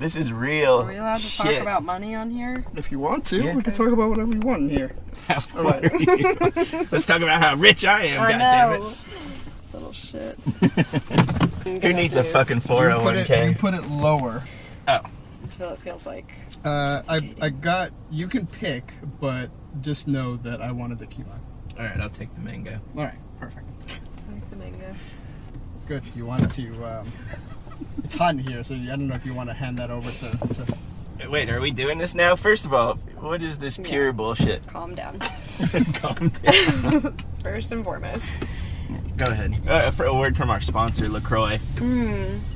This is real. Are we allowed to talk about money on here? If you want to, yeah. We can talk about whatever you want in here. All right. Let's talk about how rich I am. I know. Goddammit. Little shit. Who needs a fucking 401k? You put it lower. Oh. Until it feels like. I got. You can pick, but just know that I wanted the key lime. All right, I'll take the mango. All right, perfect. I like the mango. Good. You want to? It's hot in here, so I don't know if you want to hand that over to... Wait, are we doing this now? First of all, what is this pure bullshit? Calm down. Calm down. First and foremost. Go ahead. For a word from our sponsor, LaCroix.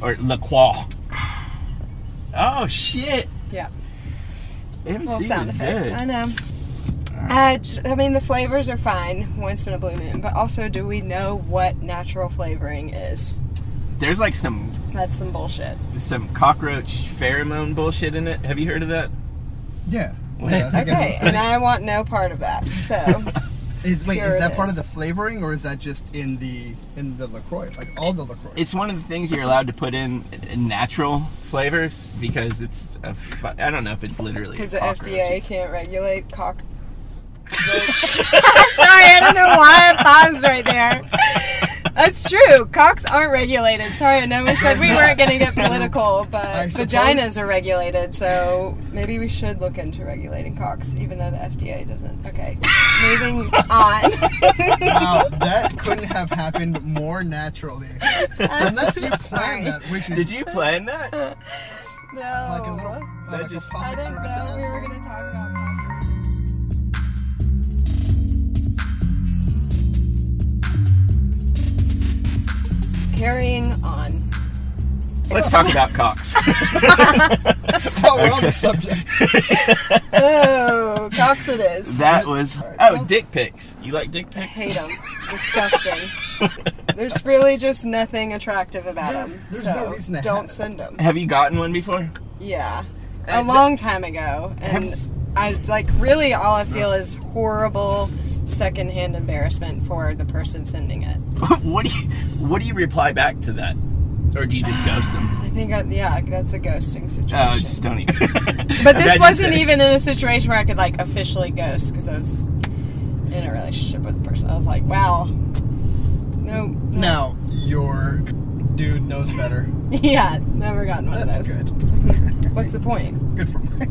Or LaCroix. Oh, shit. Yeah. MC sound effect. Good. I know. I mean, the flavors are fine once in a blue moon, but also, do we know what natural flavoring is? There's like some... That's some bullshit. Some cockroach pheromone bullshit in it. Have you heard of that? Yeah. Yeah, okay, and I want no part of that, so... Wait, is that part of the flavoring, or is that just in the LaCroix? Like, all the LaCroix? It's one of the things you're allowed to put in natural flavors, because it's... I don't know if it's literally... Because the FDA can't regulate cockroach... Sorry, I don't know why I paused right there. That's true. Cocks aren't regulated. Sorry, I know we said we weren't going to get political, but vaginas are regulated, so maybe we should look into regulating cocks, even though the FDA doesn't. Okay, moving on. Wow, that couldn't have happened more naturally. Unless you planned that. Did you plan that? No. Like a little public service announcement? We were going to talk about that. Carrying on. Let's talk about cocks. Oh, we're on the subject. Oh, cocks it is. That was... Oh, dick pics. You like dick pics? I hate them. Disgusting. There's really just nothing attractive about them. There's no reason to don't send them. Have you gotten one before? Yeah. A long time ago. And I, like, really all I feel is horrible... secondhand embarrassment for the person sending it. What do you reply back to that, or do you just ghost them? I think that's a ghosting situation. Oh, just don't even. But this wasn't even in a situation where I could like officially ghost because I was in a relationship with the person. I was like, wow, no. Now your dude knows better. Yeah, never gotten one of those. That's good. What's the point? Good for Mike.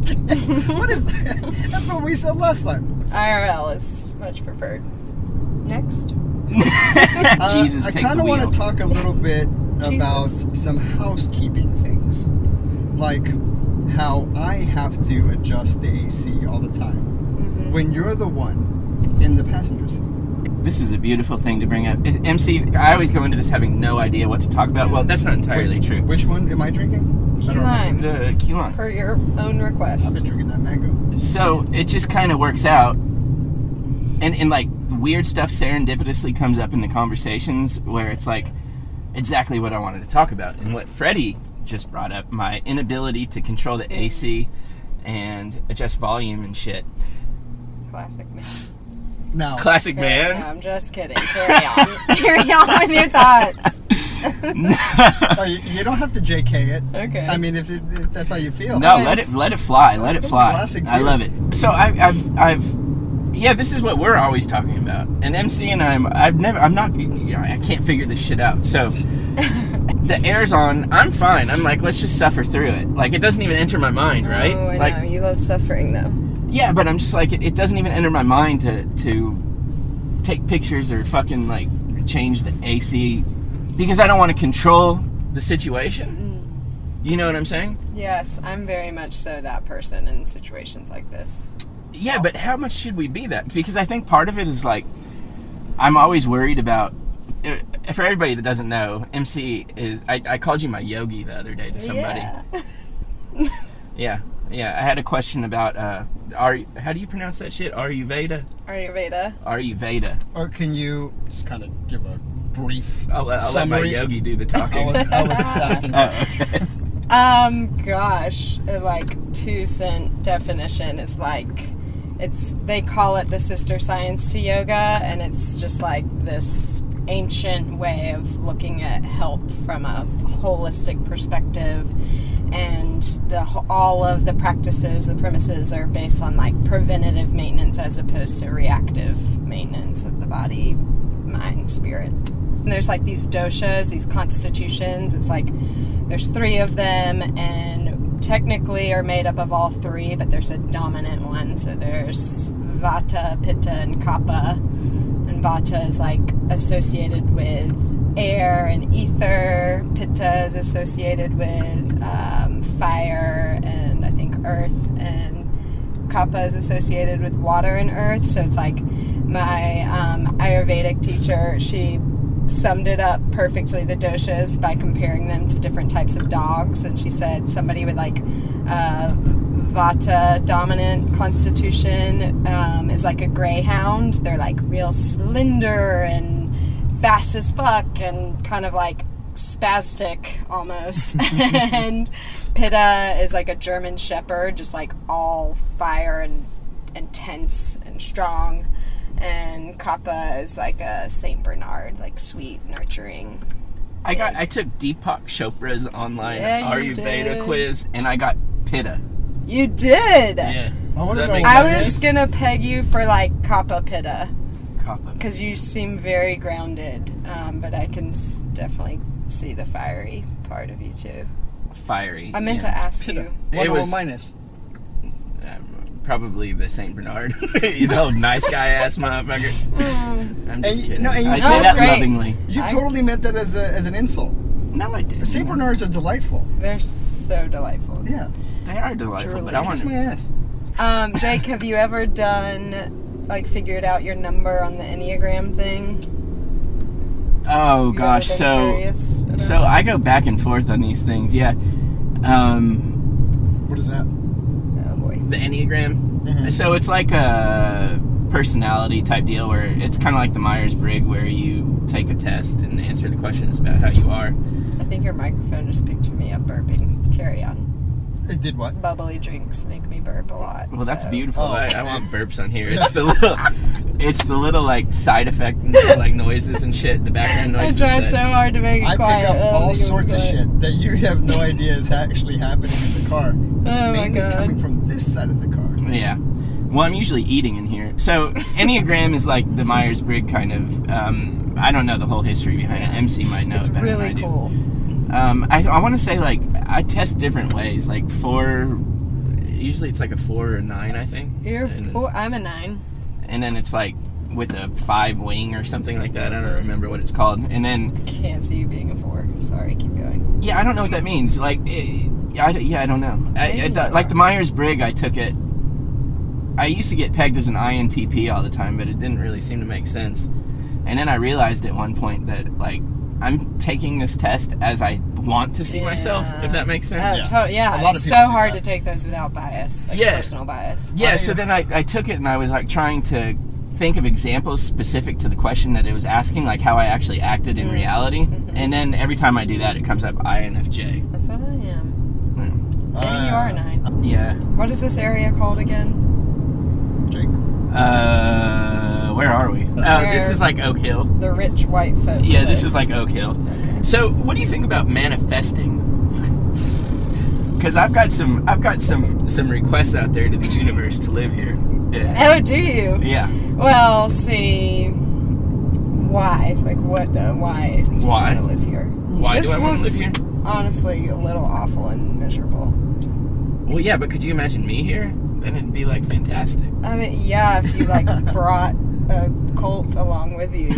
What is that? That's what we said last time. IRL is much preferred. Next. Jesus, I kind of want to talk a little bit about some housekeeping things, like how I have to adjust the AC all the time when you're the one in the passenger seat. This is a beautiful thing to bring up. MC, I always go into this having no idea what to talk about. Well, that's not entirely true. Which one am I drinking? Key lime. The key lime. Per your own request. I've been drinking that mango. So it just kind of works out. And like weird stuff serendipitously comes up in the conversations where it's like exactly what I wanted to talk about. And what Freddie just brought up, my inability to control the AC and adjust volume and shit. Classic man. No. Classic man. No, I'm just kidding. Carry on. Carry on with your thoughts. No. Oh, you don't have to JK it. Okay. I mean, if that's how you feel. No, let it fly. Let it fly. Classic. I love it. So yeah, this is what we're always talking about. And MC and I can't figure this shit out. So the air's on. I'm fine. I'm like, let's just suffer through it. Like it doesn't even enter my mind, right? Oh, I know. You love suffering though. Yeah, but I'm just like, it doesn't even enter my mind to take pictures or fucking, like, change the AC because I don't want to control the situation. You know what I'm saying? Yes, I'm very much so that person in situations like this. Yeah, also. But how much should we be that? Because I think part of it is, like, I'm always worried about... For everybody that doesn't know, MC is... I called you my yogi the other day to somebody. Yeah. Yeah. Yeah, I had a question about, how do you pronounce that shit? Ayurveda? Ayurveda. Ayurveda. Or can you just kind of give a brief I'll let my yogi do the talking. I was asking. Oh, okay. Gosh, like, 2-cent definition is like, they call it the sister science to yoga, and it's just like this ancient way of looking at health from a holistic perspective. and all of the practices, the premises are based on like preventative maintenance as opposed to reactive maintenance of the body, mind, spirit. And there's like these doshas, these constitutions. It's like there's three of them and technically are made up of all three, but there's a dominant one. So there's vata, pitta, and kapha. And vata is like associated with air and ether. Pitta is associated with fire and I think earth, and kapha is associated with water and earth. So it's like my Ayurvedic teacher, she summed it up perfectly, the doshas, by comparing them to different types of dogs. And she said somebody with like vata dominant constitution is like a greyhound. They're like real slender and fast as fuck and kind of like spastic almost. And pitta is like a German shepherd, just like all fire and intense and strong. And kapha is like a Saint Bernard, like sweet, nurturing. I took Deepak Chopra's online Ayurveda quiz and I got pitta. You did? Yeah. I was gonna peg you for like kapha pitta. Because you seem very grounded, but I can definitely see the fiery part of you too. Fiery. I meant to ask pitta. You. It was minus. Probably the Saint Bernard. You know, nice guy ass motherfucker. I'm just kidding. I say that lovingly. You totally meant that as an insult. No, I didn't. Saint Bernards are delightful. They're so delightful. Yeah, they are delightful. Truly. But I want to kiss my ass. Jake, have you ever done? Like figured out your number on the Enneagram thing? Oh gosh, so I go back and forth on these things. Yeah. What is that? Oh boy. The Enneagram. Mm-hmm. So it's like a personality type deal where it's kind of like the Myers-Briggs where you take a test and answer the questions about how you are. I think your microphone just picked me up burping. Carry on. It did what? Bubbly drinks make me burp a lot. Well, that's beautiful. Oh. I want burps on here. It's the little, like side effect, like noises and shit. The background noises. I tried so hard to make it quiet. I pick up all sorts of shit that you have no idea is actually happening in the car. Oh my God. Mainly coming from this side of the car. Yeah. Well, I'm usually eating in here. So Enneagram is like the Myers-Briggs kind of. I don't know the whole history behind it. MC might know it better than I do. It's really cool. I want to say, like, I test different ways. Like, 4... Usually it's, like, a 4 or 9, I think. I'm a 9. And then it's, like, with a 5 wing or something like that. I don't remember what it's called. And then... I can't see you being a 4. Sorry, keep going. Yeah, I don't know what that means. Like, I don't know. Like, the Myers-Briggs, I took it... I used to get pegged as an INTP all the time, but it didn't really seem to make sense. And then I realized at one point that, like... I'm taking this test as I want to see myself, if that makes sense. It's so hard to take those without bias, personal bias. Yeah, so then I took it and I was like trying to think of examples specific to the question that it was asking, like how I actually acted in reality. Mm-hmm. And then every time I do that, it comes up INFJ. That's what I am. Jenny, you are a 9. Yeah. What is this area called again? Drake. Where are we? This is like Oak Hill. The rich white folk. Yeah, this is like Oak Hill. Okay. So, what do you think about manifesting? Because I've got some requests out there to the universe to live here. Yeah. Oh, do you? Yeah. Well, see, why? Like, what the? Why? Why do I want to live here? Why do I want to live here? Honestly, a little awful and miserable. Well, yeah, but could you imagine me here? Then it'd be like fantastic. I mean, yeah, if you like brought a cult along with you.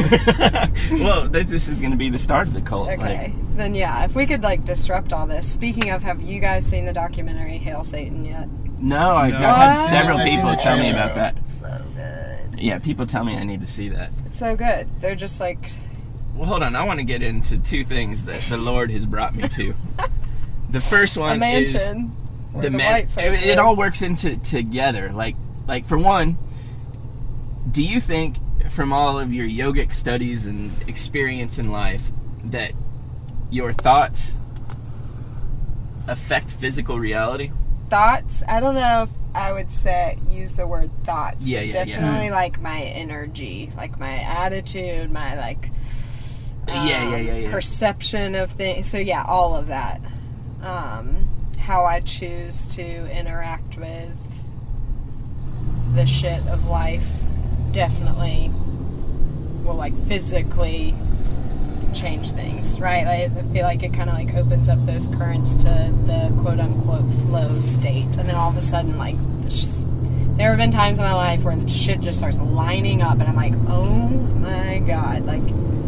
Well, this is going to be the start of the cult. Okay, like. Then yeah, if we could like disrupt all this. Speaking of, have you guys seen the documentary Hail Satan yet? No, I've had several people tell me about that. It's so good. Yeah, people tell me I need to see that. It's so good. They're just like. Well, hold on. I want to get into two things that the Lord has brought me to. The first one is it all works into together. Like for one. Do you think, from all of your yogic studies and experience in life, that your thoughts affect physical reality? Thoughts? I don't know if I would say use the word thoughts. Yeah, definitely like my energy, like my attitude, my like perception of things. So yeah, all of that. how I choose to interact with the shit of life definitely will, like, physically change things, right? I feel like it kind of, like, opens up those currents to the quote-unquote flow state, and then all of a sudden, like, there have been times in my life where the shit just starts lining up, and I'm like, oh my god, like,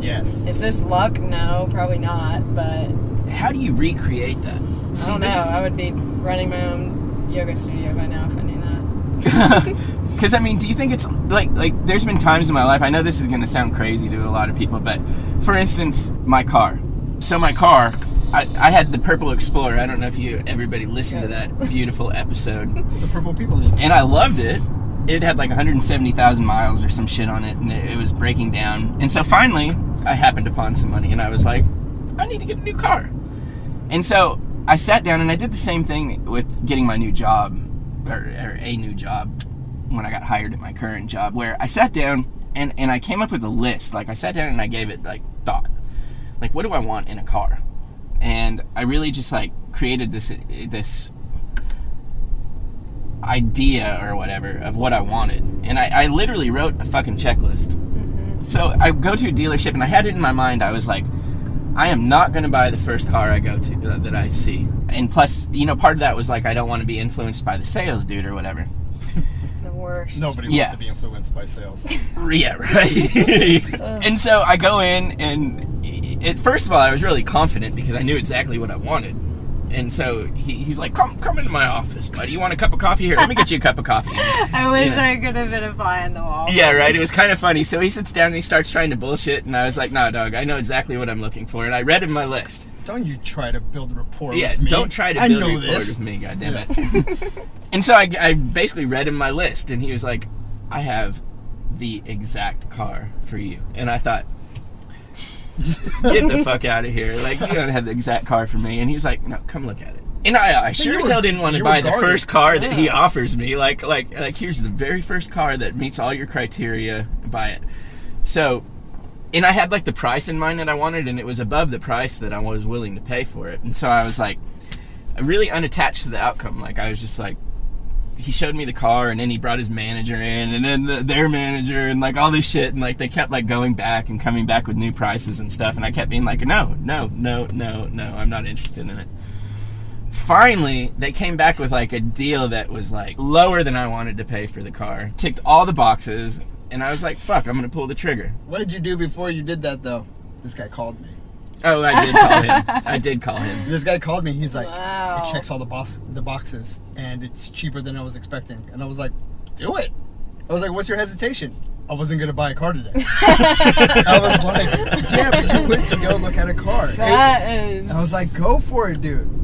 yes, is this luck? No, probably not, but... How do you recreate that? See, I don't know, I would be running my own yoga studio by now if I knew that. Because, I mean, do you think it's, like, there's been times in my life, I know this is going to sound crazy to a lot of people, but, for instance, my car. So my car, I had the Purple Explorer. I don't know if everybody listened to that beautiful episode. The Purple People did. And I loved it. It had, like, 170,000 miles or some shit on it, and it was breaking down. And so, finally, I happened upon some money, and I was like, I need to get a new car. And so, I sat down, and I did the same thing with getting my new job, or a new job, when I got hired at my current job, where I sat down and I came up with a list. Like, I sat down and I gave it, like, thought. Like, what do I want in a car? And I really just, like, created this idea or whatever of what I wanted. And I literally wrote a fucking checklist. Mm-hmm. So I go to a dealership and I had it in my mind. I was like, I am not going to buy the first car I go to that I see. And plus, you know, part of that was, like, I don't want to be influenced by the sales dude or whatever. Worse. Nobody wants to be influenced by sales. Yeah, right. And so I go in, and first of all, I was really confident because I knew exactly what I wanted. And so he's like, "Come into my office, buddy. You want a cup of coffee? Here, let me get you a cup of coffee." I wish I could have been a fly on the wall. Yeah, right. It was kind of funny. So he sits down and he starts trying to bullshit, and I was like, "No, dog. I know exactly what I'm looking for." And I read in my list. Don't you try to build rapport with me. Yeah, don't try to build rapport with me, goddammit. Yeah. And so I basically read him my list, and he was like, I have the exact car for you. And I thought, get the fuck out of here. Like, you don't have the exact car for me. And he was like, no, come look at it. And I sure as hell didn't want to buy the first car that he offers me. Like, here's the very first car that meets all your criteria. Buy it. So... And I had, like, the price in mind that I wanted, and it was above the price that I was willing to pay for it. And so I was, like, really unattached to the outcome. Like, I was just, like, he showed me the car, and then he brought his manager in, and then their manager, and, like, all this shit. And, like, they kept, like, going back and coming back with new prices and stuff. And I kept being like, no, I'm not interested in it. Finally, they came back with, like, a deal that was, like, lower than I wanted to pay for the car. Ticked all the boxes. And I was like, fuck, I'm going to pull the trigger. What did you do before you did that, though? This guy called me. Oh, I did call him. This guy called me. He's like, wow. It checks all the boxes, and it's cheaper than I was expecting. And I was like, do it. I was like, what's your hesitation? I wasn't going to buy a car today. I was like, yeah, but you went to go look at a car. I was like, go for it, dude.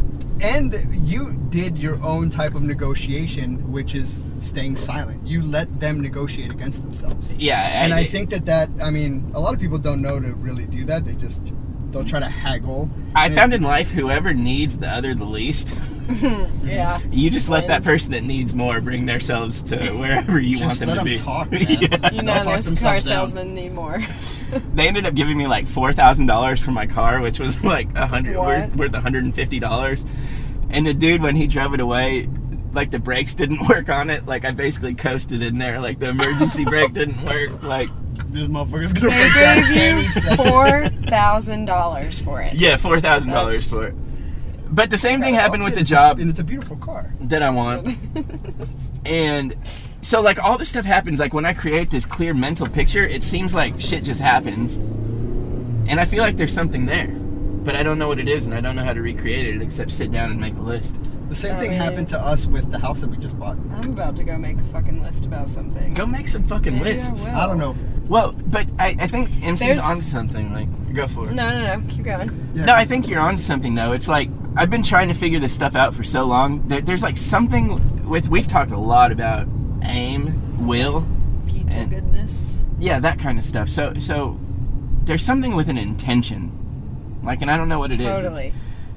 And you did your own type of negotiation, which is staying silent. You let them negotiate against themselves. Yeah. And I think that, I mean, a lot of people don't know to really do that. They just, they'll try to haggle. I found in life, whoever needs the other the least. Yeah. You just let that person that needs more bring themselves to wherever you want them to be. Just let them talk, man. Yeah. You know, those car salesmen need more. They ended up giving me like $4,000 for my car, which was like worth $150. And the dude, when he drove it away, like the brakes didn't work on it. Like I basically coasted in there. Like the emergency brake didn't work. Like this motherfucker's gonna break down. They gave you $4,000 for it. Yeah, $4,000 for it. But the same thing happened with the job. And it's a beautiful car. That I want. And so, like, all this stuff happens. Like, when I create this clear mental picture, it seems like shit just happens. And I feel like there's something there. But I don't know what it is, and I don't know how to recreate it except sit down and make a list. The same thing happened to us with the house that we just bought. I'm about to go make a fucking list about something. Go make some fucking lists. I don't know. Well, but I think MC's on something. Like, go for it. No. Keep going. Yeah. No, I think you're on something, though. It's like... I've been trying to figure this stuff out for so long. There's like something with... We've talked a lot about aim, will. Pitta goodness. Yeah, that kind of stuff. So there's something with an intention. Like, and I don't know what it is. Totally.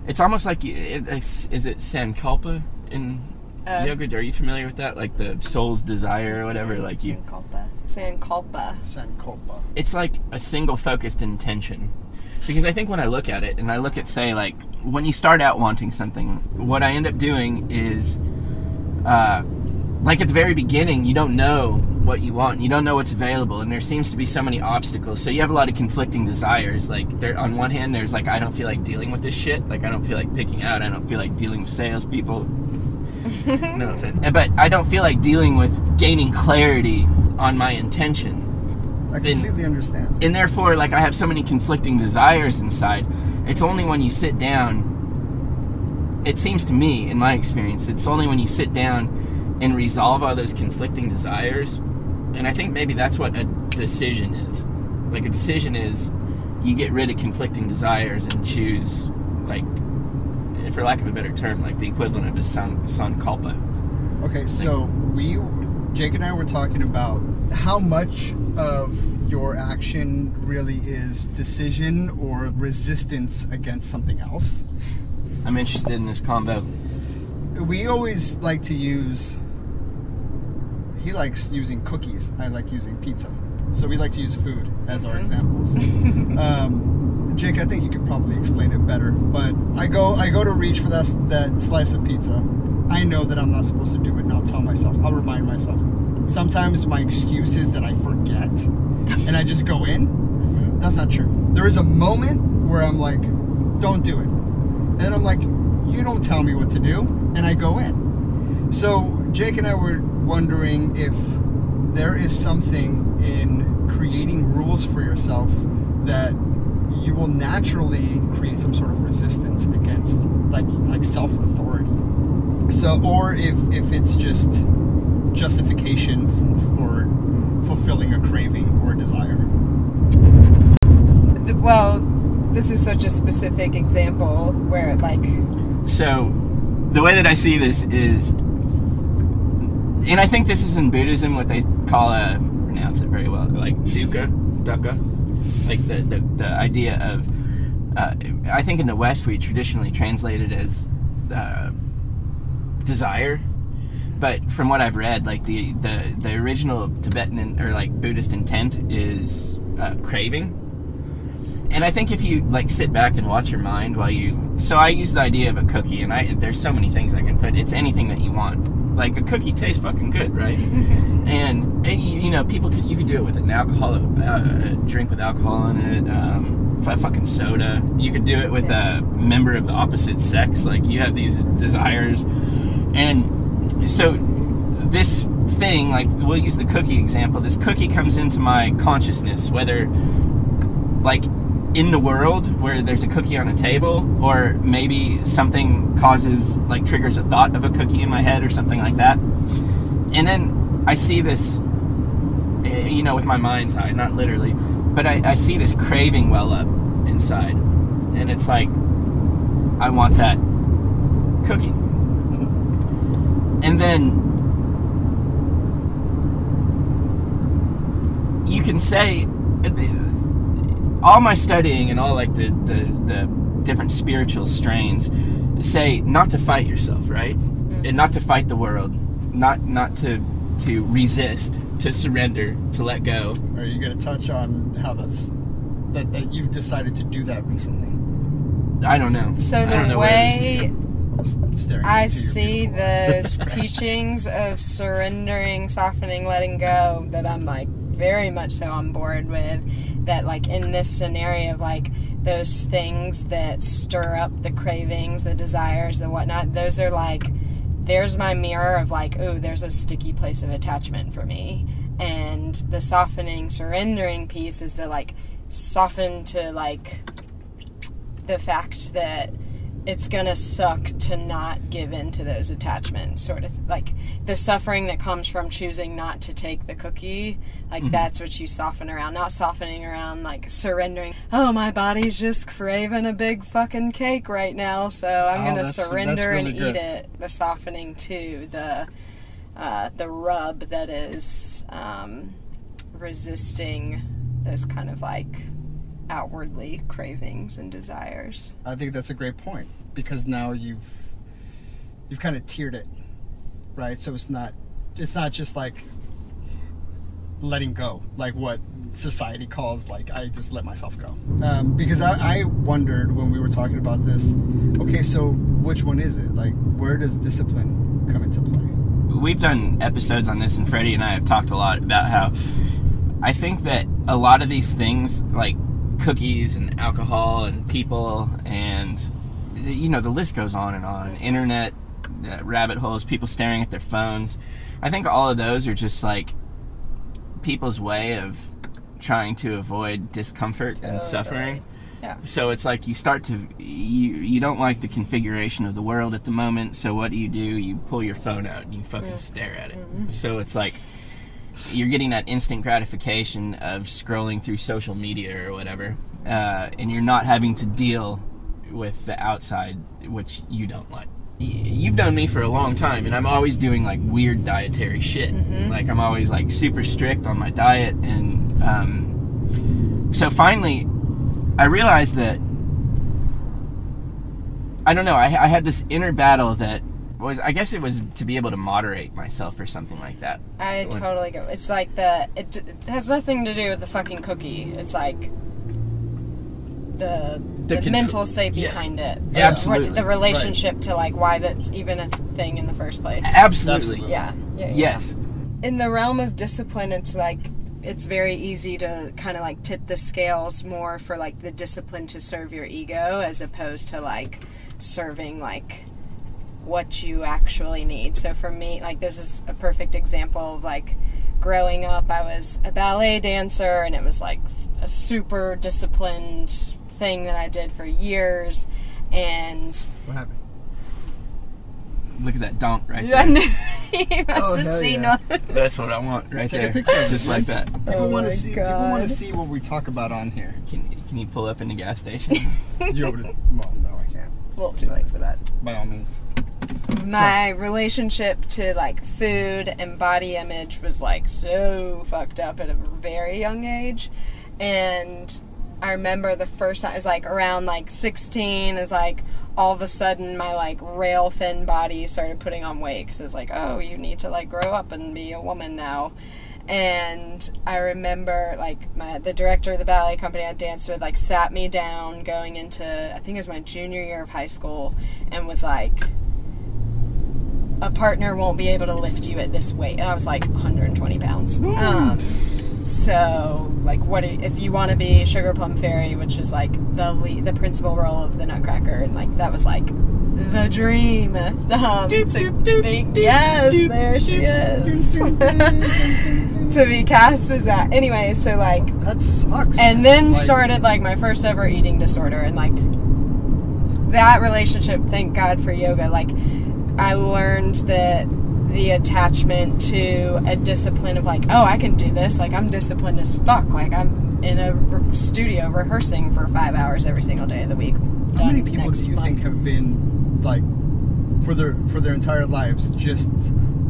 It's almost like... Is it Sankalpa in yoga? Are you familiar with that? Like the soul's desire or whatever? Like you... Sankalpa. It's like a single focused intention. Because I think when I look at it, and I look at, say, like, when you start out wanting something, what I end up doing is, like at the very beginning, you don't know what you want, and you don't know what's available, and there seems to be so many obstacles, so you have a lot of conflicting desires. Like, there, on one hand, there's like, I don't feel like dealing with this shit, like I don't feel like picking out, I don't feel like dealing with salespeople, no offense, but I don't feel like dealing with gaining clarity on my intention. I completely understand. And therefore, like, I have so many conflicting desires inside. It's only when you sit down, it seems to me, in my experience, it's only when you sit down and resolve all those conflicting desires. And I think maybe that's what a decision is. Like, a decision is you get rid of conflicting desires and choose, like, for lack of a better term, like the equivalent of a Sankalpa. Okay, so Jake and I were talking about how much of your action really is decision or resistance against something else. I'm interested in this combo. We always like to use... He likes using cookies. I like using pizza. So we like to use food as our examples. Jake, I think you could probably explain it better. But I go to reach for that slice of pizza. I know that I'm not supposed to do it, and I'll tell myself. I'll remind myself. Sometimes my excuse is that I forget, and I just go in. Mm-hmm. That's not true. There is a moment where I'm like, don't do it. And I'm like, you don't tell me what to do, and I go in. So Jake and I were wondering if there is something in creating rules for yourself that you will naturally create some sort of resistance against, like self-authority. So, or if it's just justification for fulfilling a craving or a desire. Well, this is such a specific example where, like... So, the way that I see this is... And I think this is in Buddhism what they call a... pronounce it very well. Like, Dukkha. Like, the idea of... I think in the West we traditionally translate it as... desire, but from what I've read, like the original Tibetan or like Buddhist intent is craving. And I think if you like sit back and watch your mind while you, so I use the idea of a cookie, and there's so many things I can put. It's anything that you want. Like a cookie tastes fucking good, right? and you know, you could do it with an alcohol, a drink with alcohol in it. A fucking soda. You could do it with a member of the opposite sex. Like, you have these desires. And so this thing, like, we'll use the cookie example. This cookie comes into my consciousness, whether, like, in the world where there's a cookie on a table, or maybe something causes, like, triggers a thought of a cookie in my head or something like that. And then I see this, you know, with my mind's eye, not literally, but I see this craving well up inside, and it's like, I want that cookie. And then you can say, all my studying and all like the different spiritual strains say not to fight yourself, right? Mm-hmm. And not to fight the world, not to resist, to surrender, to let go. Are you going to touch on how that you've decided to do that recently? I don't know. So the way I see those teachings of surrendering, softening, letting go, that I'm like very much so on board with, that like in this scenario of like those things that stir up the cravings, the desires, the whatnot, those are like, there's my mirror of like, oh, there's a sticky place of attachment for me. And the softening, surrendering piece is the like soften to like the fact that it's gonna suck to not give in to those attachments, sort of like the suffering that comes from choosing not to take the cookie, like that's what you soften around, not softening around like surrendering, oh, my body's just craving a big fucking cake right now, so I'm gonna surrender really and good. Eat it. The softening to the rub that is resisting those kind of like outwardly cravings and desires. I think that's a great point, because now you've kind of tiered it, right? So it's not just like letting go, like what society calls, like, I just let myself go. Because I wondered when we were talking about this, okay, so which one is it? Like, where does discipline come into play? We've done episodes on this, and Freddie and I have talked a lot about how I think that a lot of these things, like cookies and alcohol and people and, you know, the list goes on, and internet rabbit holes, people staring at their phones, I think all of those are just like people's way of trying to avoid discomfort and suffering. Yeah. So it's like you start to, you don't like the configuration of the world at the moment, so what do? You pull your phone out and you fucking stare at it. Mm-hmm. So it's like you're getting that instant gratification of scrolling through social media or whatever, and you're not having to deal with the outside, which you don't like. You've known me for a long time, and I'm always doing like weird dietary shit. Mm-hmm. Like I'm always like super strict on my diet, and so finally I realized that I don't know. I had this inner battle that was, I guess it was to be able to moderate myself or something like that. Totally get it. It's like it has nothing to do with the fucking cookie. It's like the mental state behind it. The, absolutely. The relationship to like why that's even a thing in the first place. Absolutely. Yeah. Yes. In the realm of discipline, it's like it's very easy to kind of like tip the scales more for like the discipline to serve your ego as opposed to like serving like what you actually need. So for me, like this is a perfect example of like growing up, I was a ballet dancer, and it was like a super disciplined thing that I did for years. And what happened? Look at that donk right there. He must have seen one. That's what I want right there. Take a picture. Just like that. People want to see. People want to see what we talk about on here. Can you pull up in the gas station? You're able to, well, no, I can't. Well, too late for that. By all means. My relationship to like food and body image was like so fucked up at a very young age, and I remember the first time, it was like around like 16, is like all of a sudden my like rail thin body started putting on weight, because it was like, oh, you need to like grow up and be a woman now. And I remember like the director of the ballet company I danced with like sat me down going into, I think it was my junior year of high school, and was like, a partner won't be able to lift you at this weight. And I was like 120 pounds. Mm. So, like, if you want to be Sugar Plum Fairy, which is, like, the principal role of the Nutcracker, and, like, that was, like, the dream. To be cast as that. Anyway, so, like... That sucks. And then started, like, my first ever eating disorder, and, like, that relationship, thank God for yoga, like, I learned that the attachment to a discipline of like, oh, I can do this, like I'm disciplined as fuck, like I'm in a studio rehearsing for 5 hours every single day of the week. How many people do you think have been like for their entire lives just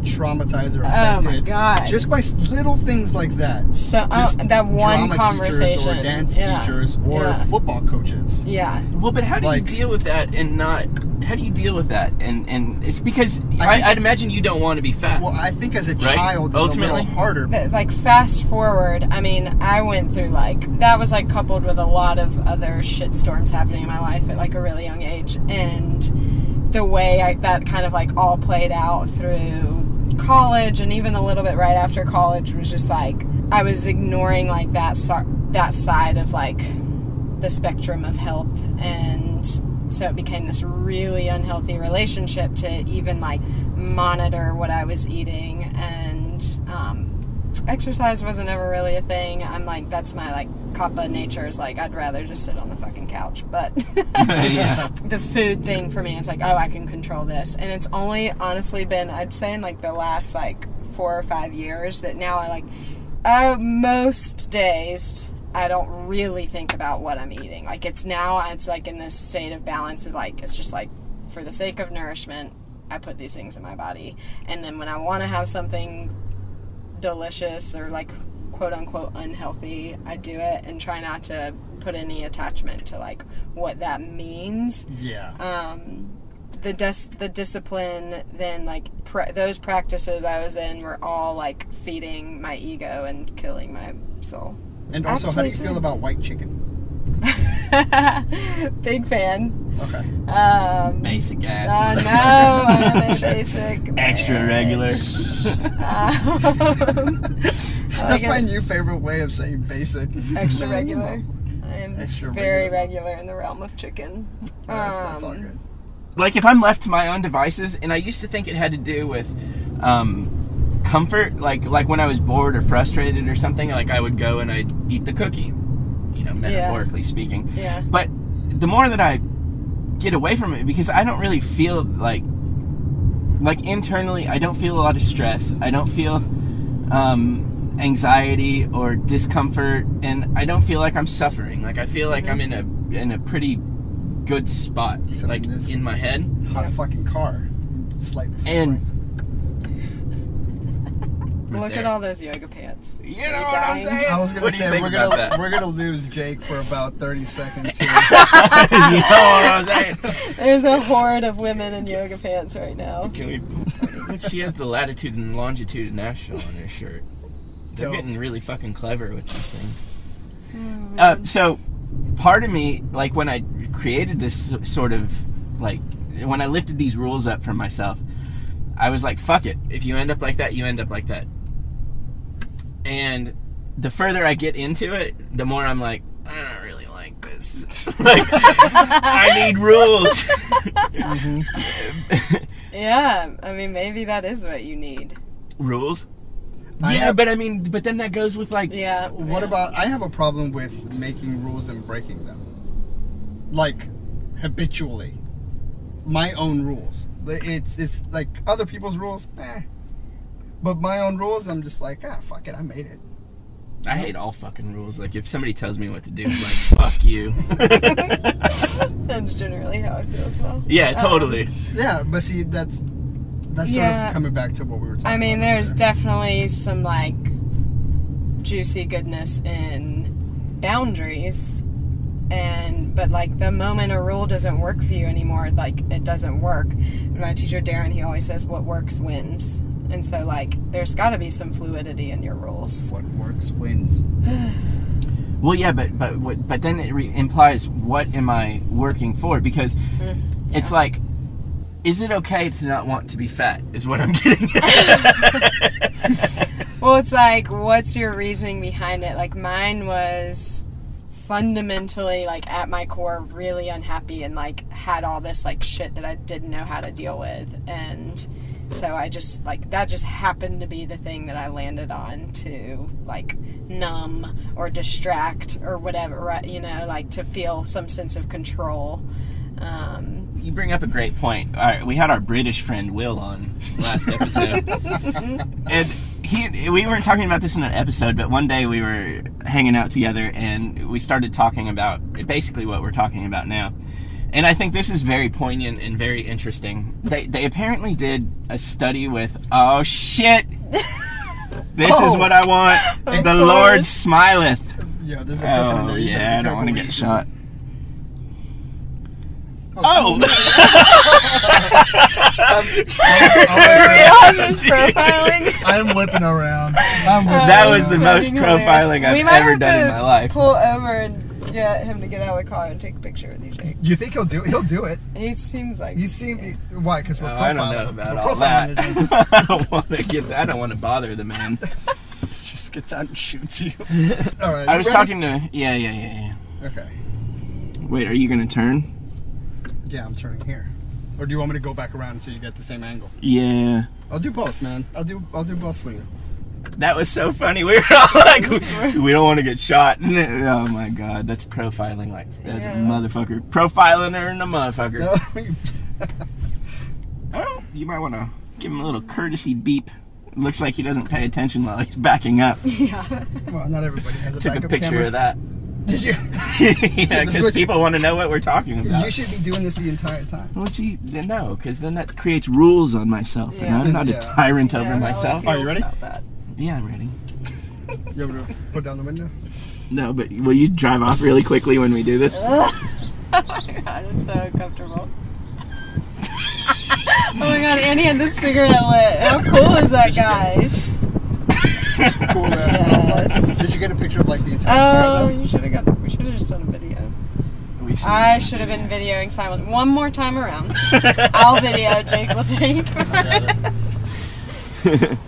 traumatized or affected just by little things like that? So that one conversation, teachers or dance teachers or football coaches. Yeah. Well, but how do you deal with that and not? How do you deal with that? And it's because I'd imagine you don't want to be fat. Well, I think as a child, it's ultimately a little harder. Like fast forward, I mean, I went through like that was like coupled with a lot of other shit storms happening in my life at like a really young age, and the way that kind of like all played out through college and even a little bit right after college was just like I was ignoring like that side of like the spectrum of health, and so it became this really unhealthy relationship to even like monitor what I was eating, and exercise wasn't ever really a thing. I'm like, that's my like kapha nature, is like I'd rather just sit on the fucking couch, but the food thing for me is like, oh, I can control this. And it's only honestly been, I'd say, in like the last like 4 or 5 years that now I like most days I don't really think about what I'm eating. Like it's like in this state of balance of like, it's just like for the sake of nourishment I put these things in my body, and then when I want to have something delicious or like quote unquote unhealthy, I do it and try not to put any attachment to like what that means. the discipline, then like those practices I was in were all like feeding my ego and killing my soul. And also, how do you feel about white chicken? Big fan. Okay. Basic ass. No, I'm a basic. Extra regular. That's my new favorite way of saying basic. Extra regular. I am extra very regular in the realm of chicken. That's all good. Like if I'm left to my own devices, and I used to think it had to do with comfort, like when I was bored or frustrated or something, like I would go and I'd eat the cookie, you know, metaphorically speaking. Yeah. But the more that I get away from it, because I don't really feel like internally, I don't feel a lot of stress. I don't feel anxiety or discomfort, and I don't feel like I'm suffering. Like I feel like I'm in a pretty good spot, like in my head. Hot fucking car. Just like this. And look at all those yoga pants. You know what I'm saying? I was gonna say we're gonna lose Jake for about 30 seconds here. You know what I'm saying? There's a horde of women in yoga pants right now. She has the latitude and longitude national on her shirt. They're getting really fucking clever with these things. Mm. So part of me, like when I created this sort of, like when I lifted these rules up for myself, I was like, fuck it. If you end up like that, you end up like that. And the further I get into it, the more I'm like, I don't really like this. Like, I need rules. Yeah, I mean, maybe that is what you need. Rules? Yeah, but I mean, but then that goes with like... Yeah. What about, I have a problem with making rules and breaking them. Like, habitually. My own rules. It's like other people's rules, but my own rules, I'm just like, fuck it, I made it. You I know? Hate all fucking rules. Like, if somebody tells me what to do, I'm like, fuck you. That's generally how it feels, well. Yeah, totally. Yeah, but see, that's sort of coming back to what we were talking about. I mean, there's definitely some, like, juicy goodness in boundaries, but like the moment a rule doesn't work for you anymore, like it doesn't work. And my teacher Darren, he always says what works wins, and so like there's got to be some fluidity in your rules. What works wins. Well, yeah, but then it implies what am I working for? Because it's like, is it okay to not want to be fat? Is what I'm getting at. Well, it's like, what's your reasoning behind it? Like mine was fundamentally, like at my core, really unhappy and like had all this like shit that I didn't know how to deal with, and so I just like that just happened to be the thing that I landed on to like numb or distract or whatever, right? You know, like to feel some sense of control. You bring up a great point. All right, we had our British friend Will on last episode, and we weren't talking about this in an episode, but one day we were hanging out together and we started talking about basically what we're talking about now. And I think this is very poignant and very interesting. They apparently did a study with, oh shit, this is what I want. The Lord smileth. Yeah, there's a person in there. Yeah, I don't want to get shot. I'm whipping around. That was the most profiling I've ever done in my life. Pull over and get him to get out of the car and take a picture with you, Jake. You think he'll do it? He'll do it. He seems like... You seem... Yeah. Why? Because we're profiling. I don't know about all that. I don't want to get that. I don't want to bother the man. Just gets out and shoots you. All right. I was talking to... Yeah. Okay. Wait, are you going to turn? Yeah, I'm turning here. Or do you want me to go back around so you get the same angle? Yeah. I'll do both, man. I'll do both for you. That was so funny. We were all like, we don't want to get shot. Oh my god, that's profiling. Like, that's a motherfucker. Profiling her and a motherfucker. Oh, you might want to give him a little courtesy beep. Looks like he doesn't pay attention while he's backing up. Yeah. Well, not everybody has a backup camera. Took a picture of that. Did you? Yeah, because people want to know what we're talking about. You should be doing this the entire time. Well, gee, no, because then that creates rules on myself, and I'm not a tyrant over myself. Are you ready? Yeah, I'm ready. You want me to put down the window? No, but will you drive off really quickly when we do this? Oh my god, it's so uncomfortable. Oh my god, Andy had this cigarette lit. How cool is that guy? Cool ass. Yes. Did you get a picture of like the entire car, though? You should have got. We should have just done a video. I should have been videoing silent. One more time around. I'll video. Jake will take.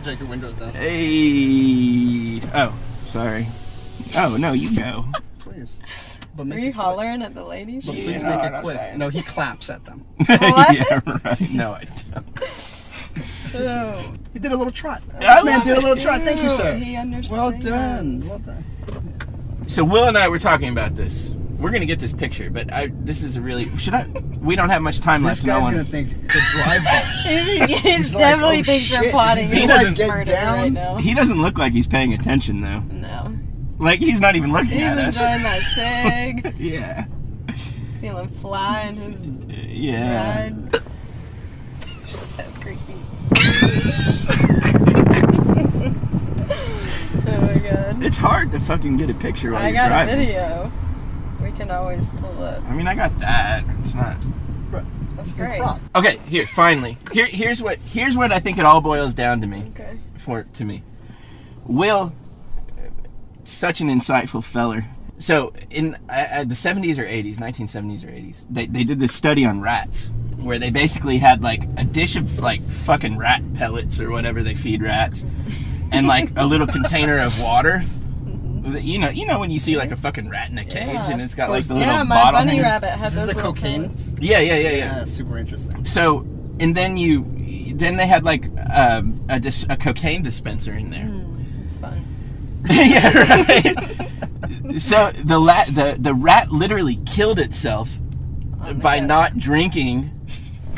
Jake, your window's down. Hey. Oh, sorry. Oh no, you go. Please. Were you hollering at the ladies? But please make it quick. No, he claps at them. What? Yeah, right. No, I don't. Oh. He did a little trot. This man did a little trot. Thank you, sir. He understands. Well done. Well done. So Will and I were talking about this. We're gonna get this picture, but this is a really. Should I? We don't have much time left. This guy's gonna think the drive home. He's definitely thinks they're plotting. He doesn't get down. Right now. He doesn't look like he's paying attention though. No. Like he's not even looking at us. He's enjoying that sig. Yeah. Feeling fly in his. Yeah. Ride. You're so creepy. Oh my god. It's hard to fucking get a picture while you're driving. I got a video. We can always pull up. I mean, I got that. It's not. That's great. Okay, here. Finally, here's what I think it all boils down to me. Okay. Will, such an insightful feller. So in the 70s or 80s, 1970s or 80s, they did this study on rats where they basically had like a dish of like fucking rat pellets or whatever they feed rats, and like a little container of water. You know when you see like a fucking rat in a cage and it's got like the little bottle. Yeah, my bunny rabbit has those little cocaine. Yeah. Super interesting. So, and then they had like a cocaine dispenser in there. It's fun. Yeah, right. So the rat literally killed itself by not drinking.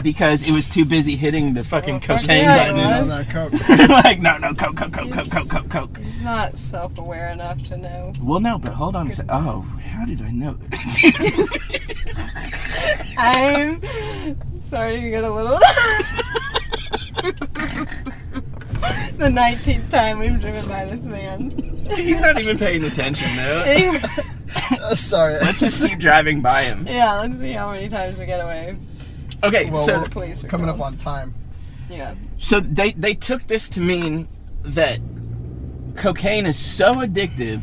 Because it was too busy hitting the fucking cocaine button. Like, no, coke. He's not self-aware enough to know. Well, no, but hold on a second. Oh, how did I know? I'm sorry to get a little... The 19th time we've driven by this man. He's not even paying attention, though. Sorry. Let's just keep driving by him. Yeah, let's see how many times we get away. Okay, well, so we're coming up on time. Yeah. So they took this to mean that cocaine is so addictive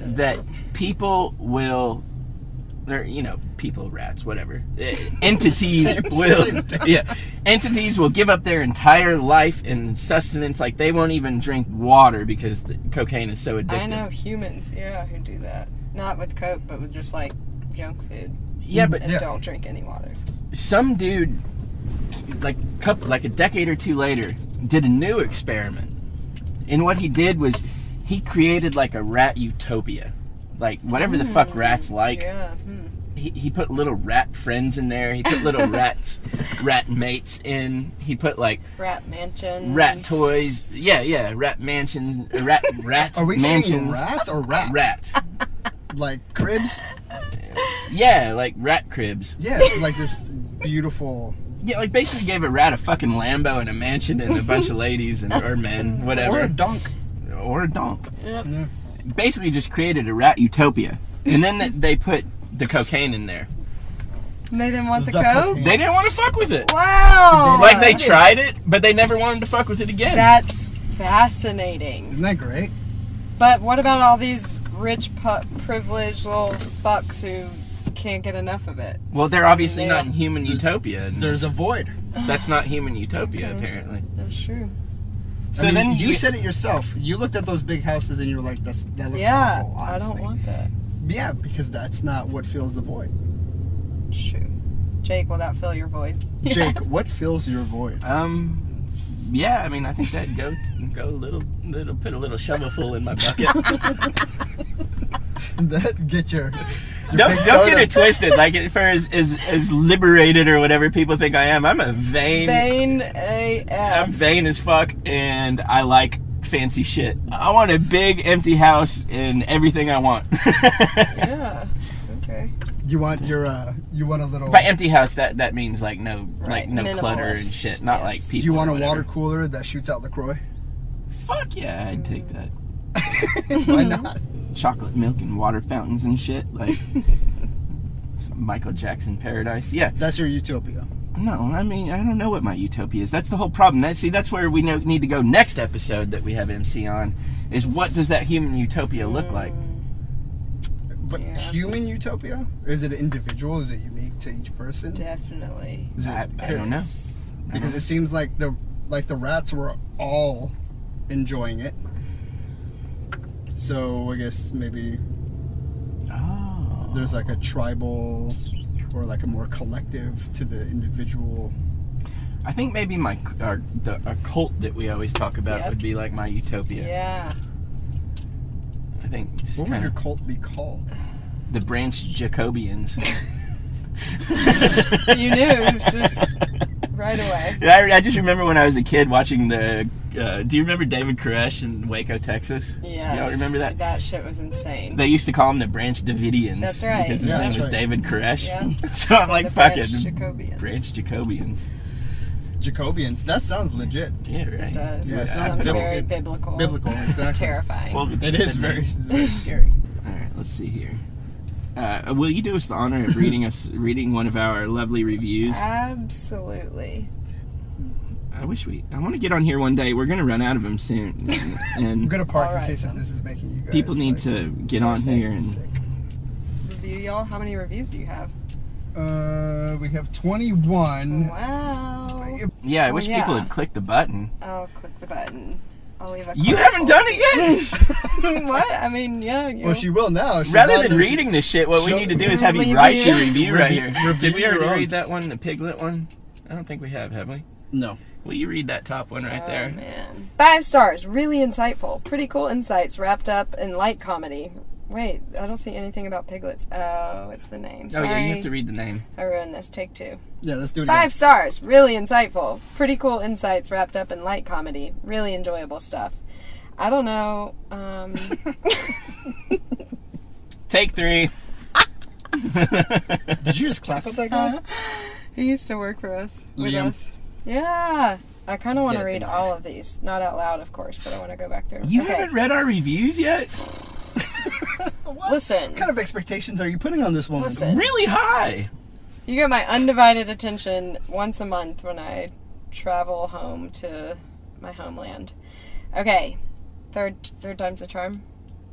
that people will, people, rats, whatever, entities entities will give up their entire life and sustenance. Like they won't even drink water because the cocaine is so addictive. I know humans, who do that. Not with coke, but with just like junk food. Yeah, but don't drink any water. Some dude, like a decade or two later, did a new experiment. And what he did was he created like a rat utopia. Like whatever the fuck rats like. Yeah. He put little rat friends in there. He put little rat mates in. He put like rat mansions, rat toys. Yeah, rat mansions, rat. Are we saying rats or rat? Rat. Like cribs. Yeah, like rat cribs. Yeah, it's like this beautiful. Yeah, like basically gave a rat a fucking Lambo and a mansion and a bunch of ladies or men, whatever. Or a donk. Yep. Yeah. Basically, just created a rat utopia, and then they put the cocaine in there. And they didn't want the coke. They didn't want to fuck with it. Wow. Like they tried it, but they never wanted to fuck with it again. That's fascinating. Isn't that great? But what about all these rich, privileged little fucks who can't get enough of it? Well, they're obviously not in human utopia. There's a void. That's not human utopia, apparently. That's true. So then you said it yourself. You looked at those big houses and you were like, that looks awful, honestly. I don't want that. Yeah, because that's not what fills the void. True. Jake, will that fill your void? Jake, what fills your void? Yeah, I mean, I think that'd go little put a little shovelful in my bucket. That get your don't get it twisted. Like for as liberated or whatever people think I am, I'm a vain AF. I'm vain as fuck, and I like fancy shit. I want a big empty house and everything I want. Yeah. Okay. You want your you want a little. By empty house, that means like no right. Like no minimalist. Clutter and shit. Not like people. Do you want a water cooler that shoots out LaCroix? Fuck yeah, I'd take that. Why not? Chocolate milk and water fountains and shit, like some Michael Jackson paradise. Yeah, that's your utopia. No, I mean, I don't know what my utopia is. That's the whole problem. That's where we need to go next episode that we have MC on, is what does that human utopia look like? But yeah. Human utopia? Is it individual? Is it unique to each person? Definitely. I don't know. Because it seems like the rats were all enjoying it. So I guess maybe there's like a tribal... or like a more collective to the individual. I think maybe our cult that we always talk about would be like my utopia. Yeah. I think. Just what would your cult be called? The Branch Jacobians. You knew just right away. I just remember when I was a kid watching the. Do you remember David Koresh in Waco, Texas? Yeah. Y'all remember that? That shit was insane. They used to call him the Branch Davidians. That's right. Because his name was David Koresh. Yeah. So I'm like, fuck it. Branch Jacobians. Jacobians. That sounds legit. Yeah, right. It does. Yeah, it sounds very biblical. Biblical, exactly. Terrifying. Well, it is very scary. All right, let's see here. Will you do us the honor of reading one of our lovely reviews? Absolutely. I want to get on here one day. We're going to run out of them soon. And we're going to park in case this is making you guys... People need to get on here and... Sick. Review, y'all. How many reviews do you have? We have 21. Wow. Yeah, I wish people would click the button. I'll click the button. I'll leave a... You haven't done it yet? What? I mean, yeah. Well, she will now. Rather than reading this shit, what we need to do is have you write your review right here. Did we already read that one, the piglet one? I don't think we have we? No. Will you read that top one right there? Oh, man. 5 stars. Really insightful. Pretty cool insights wrapped up in light comedy. Wait, I don't see anything about piglets. Oh, it's the name. Sorry. Oh, yeah, you have to read the name. I ruined this. Take 2. Yeah, let's do it again. 5 stars. Really insightful. Pretty cool insights wrapped up in light comedy. Really enjoyable stuff. I don't know. Take 3. Did you just clap at that guy? He used to work for us. With us. Yeah. I kind of want to read all of these. Not out loud, of course, but I want to go back through. You haven't read our reviews yet? What? Listen. What kind of expectations are you putting on this woman? Listen. Really high. You get my undivided attention once a month when I travel home to my homeland. Okay. Third time's a charm?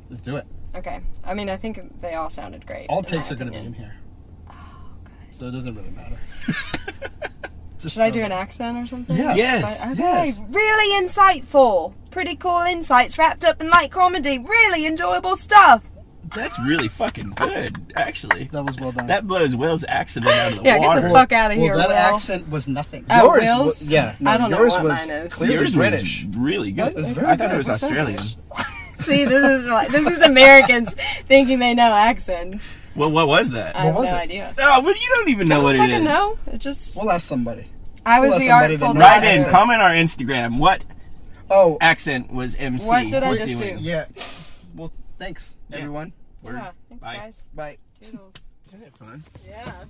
Let's do it. Okay. I mean, I think they all sounded great. All takes are going to be in here. Oh, good. So it doesn't really matter. Should I do an accent or something? Yeah. Yes. Okay. Yes. Really insightful. Pretty cool insights wrapped up in light comedy. Really enjoyable stuff. That's really fucking good, actually. That was well done. That blows Will's accent out of the water. Yeah, get the fuck out of here, Will. That accent was nothing. Yours was... Yeah. No, I don't know what mine is. Yours was British. Really good. I thought it was Australian. See, this is Americans thinking they know accents. Well, what was that? I have no idea. Oh, well, you don't even know what it is. I don't know. It just... We'll ask somebody. I was the artful... Write in, comment our Instagram. What accent was MC? What did I just do? Yeah. Well, thanks, everyone. Yeah, thanks, guys. Bye. Toodles. Isn't it fun? Yeah.